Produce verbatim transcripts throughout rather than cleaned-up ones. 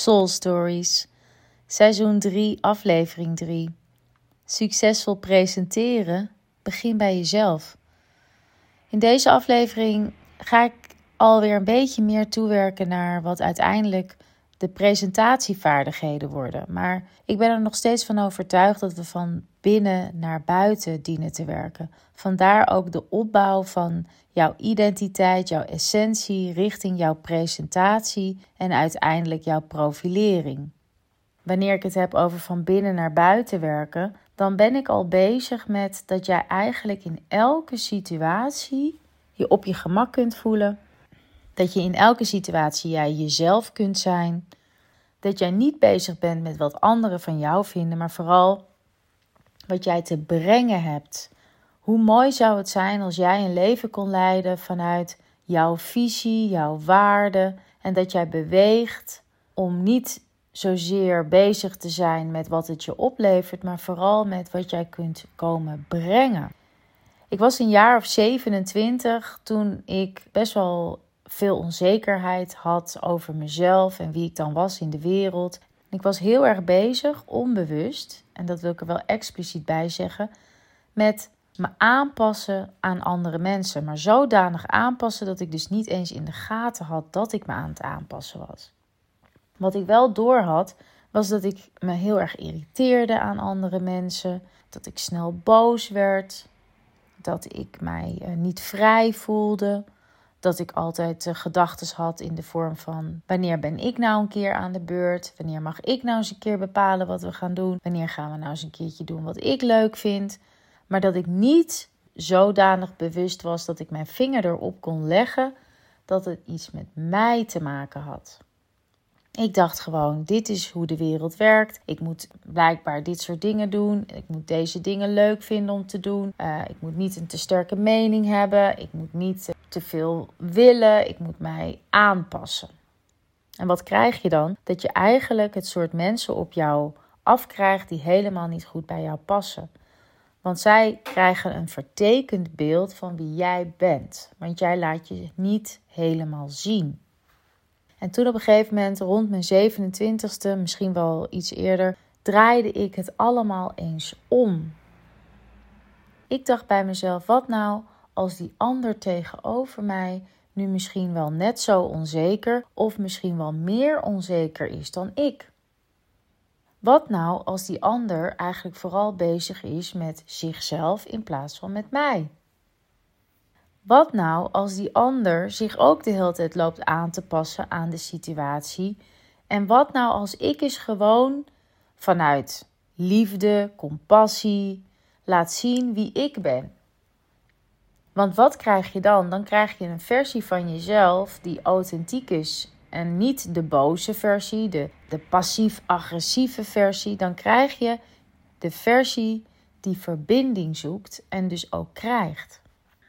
Soul Stories, seizoen drie, aflevering drie. Succesvol presenteren, begin bij jezelf. In deze aflevering ga ik alweer een beetje meer toewerken naar wat uiteindelijk de presentatievaardigheden worden. Maar ik ben er nog steeds van overtuigd dat we van binnen naar buiten dienen te werken. Vandaar ook de opbouw van jouw identiteit, jouw essentie, richting jouw presentatie en uiteindelijk jouw profilering. Wanneer ik het heb over van binnen naar buiten werken, dan ben ik al bezig met dat jij eigenlijk in elke situatie je op je gemak kunt voelen. Dat je in elke situatie jij jezelf kunt zijn. Dat jij niet bezig bent met wat anderen van jou vinden, maar vooral wat jij te brengen hebt. Hoe mooi zou het zijn als jij een leven kon leiden vanuit jouw visie, jouw waarde. En dat jij beweegt om niet zozeer bezig te zijn met wat het je oplevert, maar vooral met wat jij kunt komen brengen. Ik was een jaar of zevenentwintig toen ik best wel veel onzekerheid had over mezelf en wie ik dan was in de wereld. Ik was heel erg bezig, onbewust, en dat wil ik er wel expliciet bij zeggen, met me aanpassen aan andere mensen. Maar zodanig aanpassen dat ik dus niet eens in de gaten had dat ik me aan het aanpassen was. Wat ik wel door had, was dat ik me heel erg irriteerde aan andere mensen. Dat ik snel boos werd. Dat ik mij niet vrij voelde. Dat ik altijd uh, gedachten had in de vorm van: wanneer ben ik nou een keer aan de beurt? Wanneer mag ik nou eens een keer bepalen wat we gaan doen? Wanneer gaan we nou eens een keertje doen wat ik leuk vind? Maar dat ik niet zodanig bewust was dat ik mijn vinger erop kon leggen dat het iets met mij te maken had. Ik dacht gewoon, dit is hoe de wereld werkt. Ik moet blijkbaar dit soort dingen doen. Ik moet deze dingen leuk vinden om te doen. Uh, ik moet niet een te sterke mening hebben. Ik moet niet uh, te veel willen. Ik moet mij aanpassen. En wat krijg je dan? Dat je eigenlijk het soort mensen op jou afkrijgt die helemaal niet goed bij jou passen. Want zij krijgen een vertekend beeld van wie jij bent. Want jij laat je niet helemaal zien. En toen op een gegeven moment, rond mijn zevenentwintigste, misschien wel iets eerder, draaide ik het allemaal eens om. Ik dacht bij mezelf, wat nou als die ander tegenover mij nu misschien wel net zo onzeker of misschien wel meer onzeker is dan ik? Wat nou als die ander eigenlijk vooral bezig is met zichzelf in plaats van met mij? Wat nou als die ander zich ook de hele tijd loopt aan te passen aan de situatie? En wat nou als ik eens gewoon vanuit liefde, compassie, laat zien wie ik ben? Want wat krijg je dan? Dan krijg je een versie van jezelf die authentiek is en niet de boze versie, de, de passief-agressieve versie. Dan krijg je de versie die verbinding zoekt en dus ook krijgt.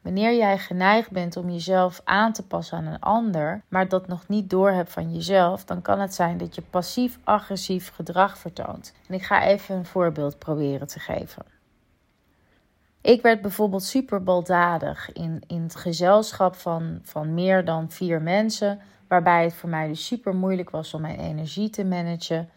Wanneer jij geneigd bent om jezelf aan te passen aan een ander, maar dat nog niet doorhebt van jezelf, dan kan het zijn dat je passief-agressief gedrag vertoont. En ik ga even een voorbeeld proberen te geven. Ik werd bijvoorbeeld super baldadig in, in het gezelschap van, van meer dan vier mensen, waarbij het voor mij dus super moeilijk was om mijn energie te managen.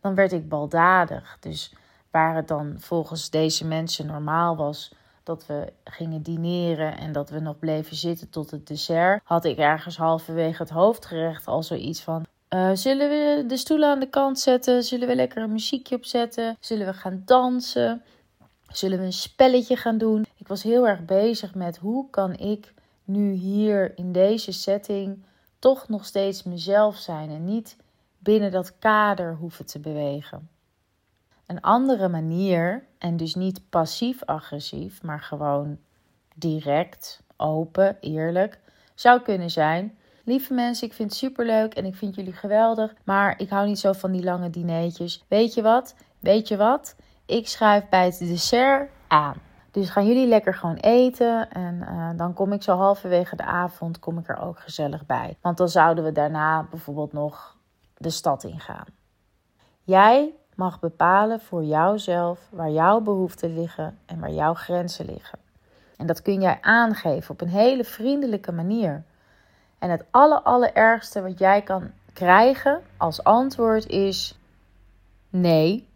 Dan werd ik baldadig. Dus waar het dan volgens deze mensen normaal was dat we gingen dineren en dat we nog bleven zitten tot het dessert, had ik ergens halverwege het hoofdgerecht al zoiets van: Uh, zullen we de stoelen aan de kant zetten? Zullen we lekker een muziekje opzetten? Zullen we gaan dansen? Zullen we een spelletje gaan doen? Ik was heel erg bezig met: hoe kan ik nu hier in deze setting toch nog steeds mezelf zijn en niet binnen dat kader hoeven te bewegen? Een andere manier, en dus niet passief-agressief, maar gewoon direct, open, eerlijk, zou kunnen zijn: lieve mensen, ik vind het superleuk en ik vind jullie geweldig, maar ik hou niet zo van die lange dineetjes. Weet je wat? Weet je wat? Ik schuif bij het dessert aan. Dus gaan jullie lekker gewoon eten en uh, dan kom ik zo halverwege de avond kom ik er ook gezellig bij. Want dan zouden we daarna bijvoorbeeld nog de stad ingaan. Jij mag bepalen voor jouzelf waar jouw behoeften liggen en waar jouw grenzen liggen. En dat kun jij aangeven op een hele vriendelijke manier. En het aller allerergste wat jij kan krijgen als antwoord is: nee,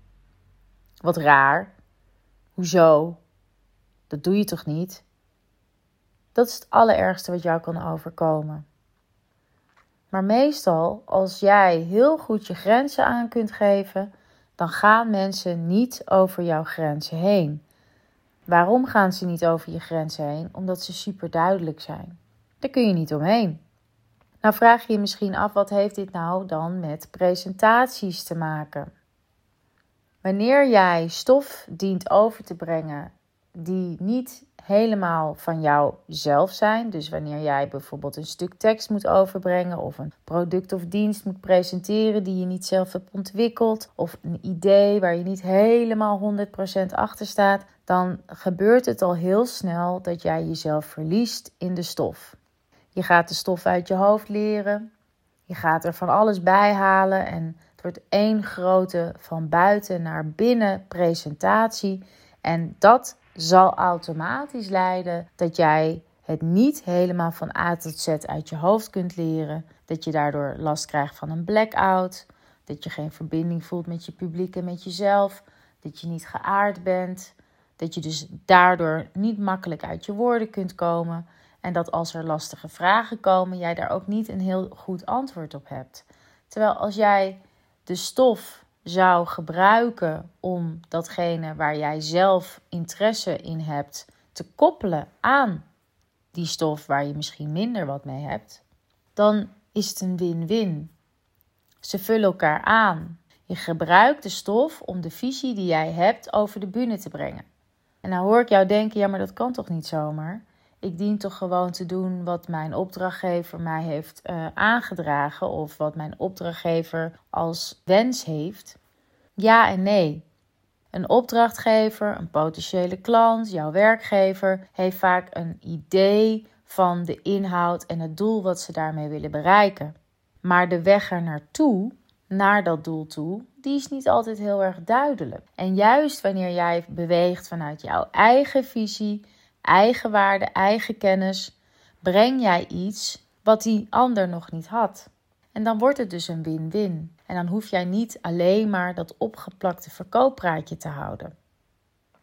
wat raar, hoezo, dat doe je toch niet? Dat is het allerergste wat jou kan overkomen. Maar meestal, als jij heel goed je grenzen aan kunt geven, dan gaan mensen niet over jouw grenzen heen. Waarom gaan ze niet over je grenzen heen? Omdat ze super duidelijk zijn. Daar kun je niet omheen. Nou vraag je je misschien af, wat heeft dit nou dan met presentaties te maken? Wanneer jij stof dient over te brengen die niet helemaal van jouzelf zijn, dus wanneer jij bijvoorbeeld een stuk tekst moet overbrengen of een product of dienst moet presenteren die je niet zelf hebt ontwikkeld of een idee waar je niet helemaal honderd procent achter staat, dan gebeurt het al heel snel dat jij jezelf verliest in de stof. Je gaat de stof uit je hoofd leren, je gaat er van alles bij halen en het wordt één grote van buiten naar binnen presentatie en dat zal automatisch leiden dat jij het niet helemaal van A tot Z uit je hoofd kunt leren. Dat je daardoor last krijgt van een blackout. Dat je geen verbinding voelt met je publiek en met jezelf. Dat je niet geaard bent. Dat je dus daardoor niet makkelijk uit je woorden kunt komen. En dat als er lastige vragen komen, jij daar ook niet een heel goed antwoord op hebt. Terwijl als jij de stof zou gebruiken om datgene waar jij zelf interesse in hebt te koppelen aan die stof waar je misschien minder wat mee hebt, dan is het een win-win. Ze vullen elkaar aan. Je gebruikt de stof om de visie die jij hebt over de bühne te brengen. En nou hoor ik jou denken, ja, maar dat kan toch niet zomaar? Ik dien toch gewoon te doen wat mijn opdrachtgever mij heeft uh, aangedragen of wat mijn opdrachtgever als wens heeft? Ja en nee. Een opdrachtgever, een potentiële klant, jouw werkgever heeft vaak een idee van de inhoud en het doel wat ze daarmee willen bereiken. Maar de weg er naartoe, naar dat doel toe, die is niet altijd heel erg duidelijk. En juist wanneer jij beweegt vanuit jouw eigen visie, eigen waarde, eigen kennis, breng jij iets wat die ander nog niet had. En dan wordt het dus een win-win. En dan hoef jij niet alleen maar dat opgeplakte verkooppraatje te houden.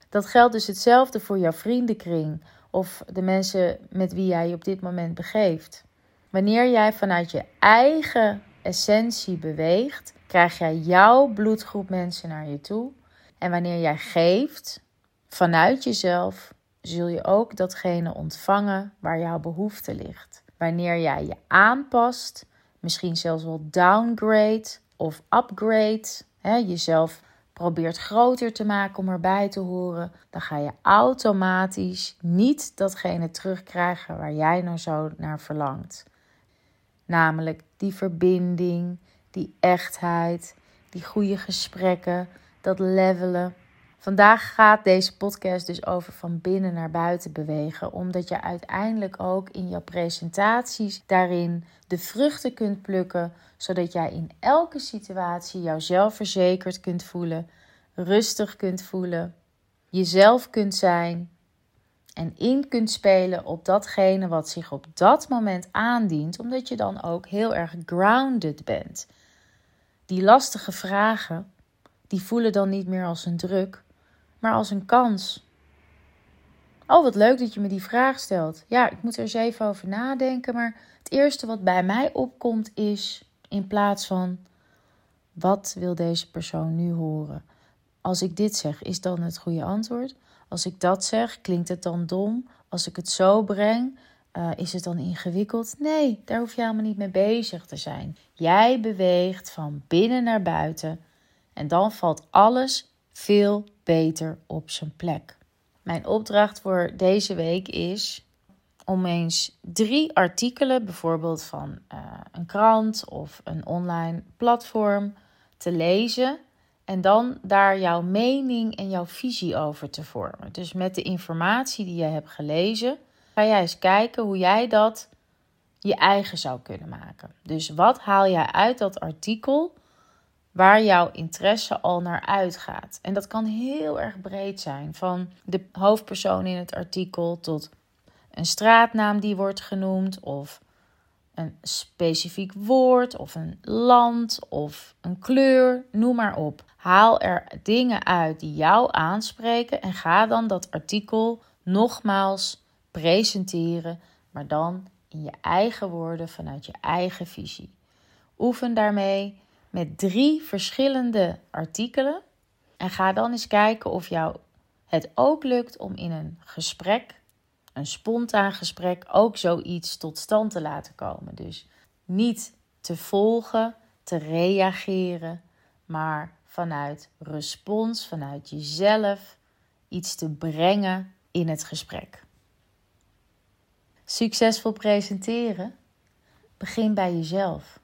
Dat geldt dus hetzelfde voor jouw vriendenkring of de mensen met wie jij je op dit moment begeeft. Wanneer jij vanuit je eigen essentie beweegt, krijg jij jouw bloedgroep mensen naar je toe. En wanneer jij geeft vanuit jezelf, zul je ook datgene ontvangen waar jouw behoefte ligt. Wanneer jij je aanpast, misschien zelfs wel downgrade of upgrade, hè, jezelf probeert groter te maken om erbij te horen, dan ga je automatisch niet datgene terugkrijgen waar jij nou zo naar verlangt. Namelijk die verbinding, die echtheid, die goede gesprekken, dat levelen. Vandaag gaat deze podcast dus over van binnen naar buiten bewegen, omdat je uiteindelijk ook in jouw presentaties daarin de vruchten kunt plukken, zodat jij in elke situatie jouzelf verzekerd kunt voelen, rustig kunt voelen, jezelf kunt zijn en in kunt spelen op datgene wat zich op dat moment aandient, omdat je dan ook heel erg grounded bent. Die lastige vragen, die voelen dan niet meer als een druk, maar als een kans. Oh, wat leuk dat je me die vraag stelt. Ja, ik moet er eens even over nadenken. Maar het eerste wat bij mij opkomt is, in plaats van, wat wil deze persoon nu horen? Als ik dit zeg, is dan het goede antwoord? Als ik dat zeg, klinkt het dan dom? Als ik het zo breng, uh, is het dan ingewikkeld? Nee, daar hoef je helemaal niet mee bezig te zijn. Jij beweegt van binnen naar buiten. En dan valt alles veel beter op zijn plek. Mijn opdracht voor deze week is om eens drie artikelen, bijvoorbeeld van uh, een krant of een online platform, te lezen en dan daar jouw mening en jouw visie over te vormen. Dus met de informatie die je hebt gelezen, ga jij eens kijken hoe jij dat je eigen zou kunnen maken. Dus wat haal jij uit dat artikel waar jouw interesse al naar uitgaat? En dat kan heel erg breed zijn. Van de hoofdpersoon in het artikel tot een straatnaam die wordt genoemd, of een specifiek woord of een land of een kleur, noem maar op. Haal er dingen uit die jou aanspreken en ga dan dat artikel nogmaals presenteren, maar dan in je eigen woorden vanuit je eigen visie. Oefen daarmee met drie verschillende artikelen en ga dan eens kijken of jou het ook lukt om in een gesprek, een spontaan gesprek, ook zoiets tot stand te laten komen. Dus niet te volgen, te reageren, maar vanuit respons, vanuit jezelf iets te brengen in het gesprek. Succesvol presenteren? Begin bij jezelf.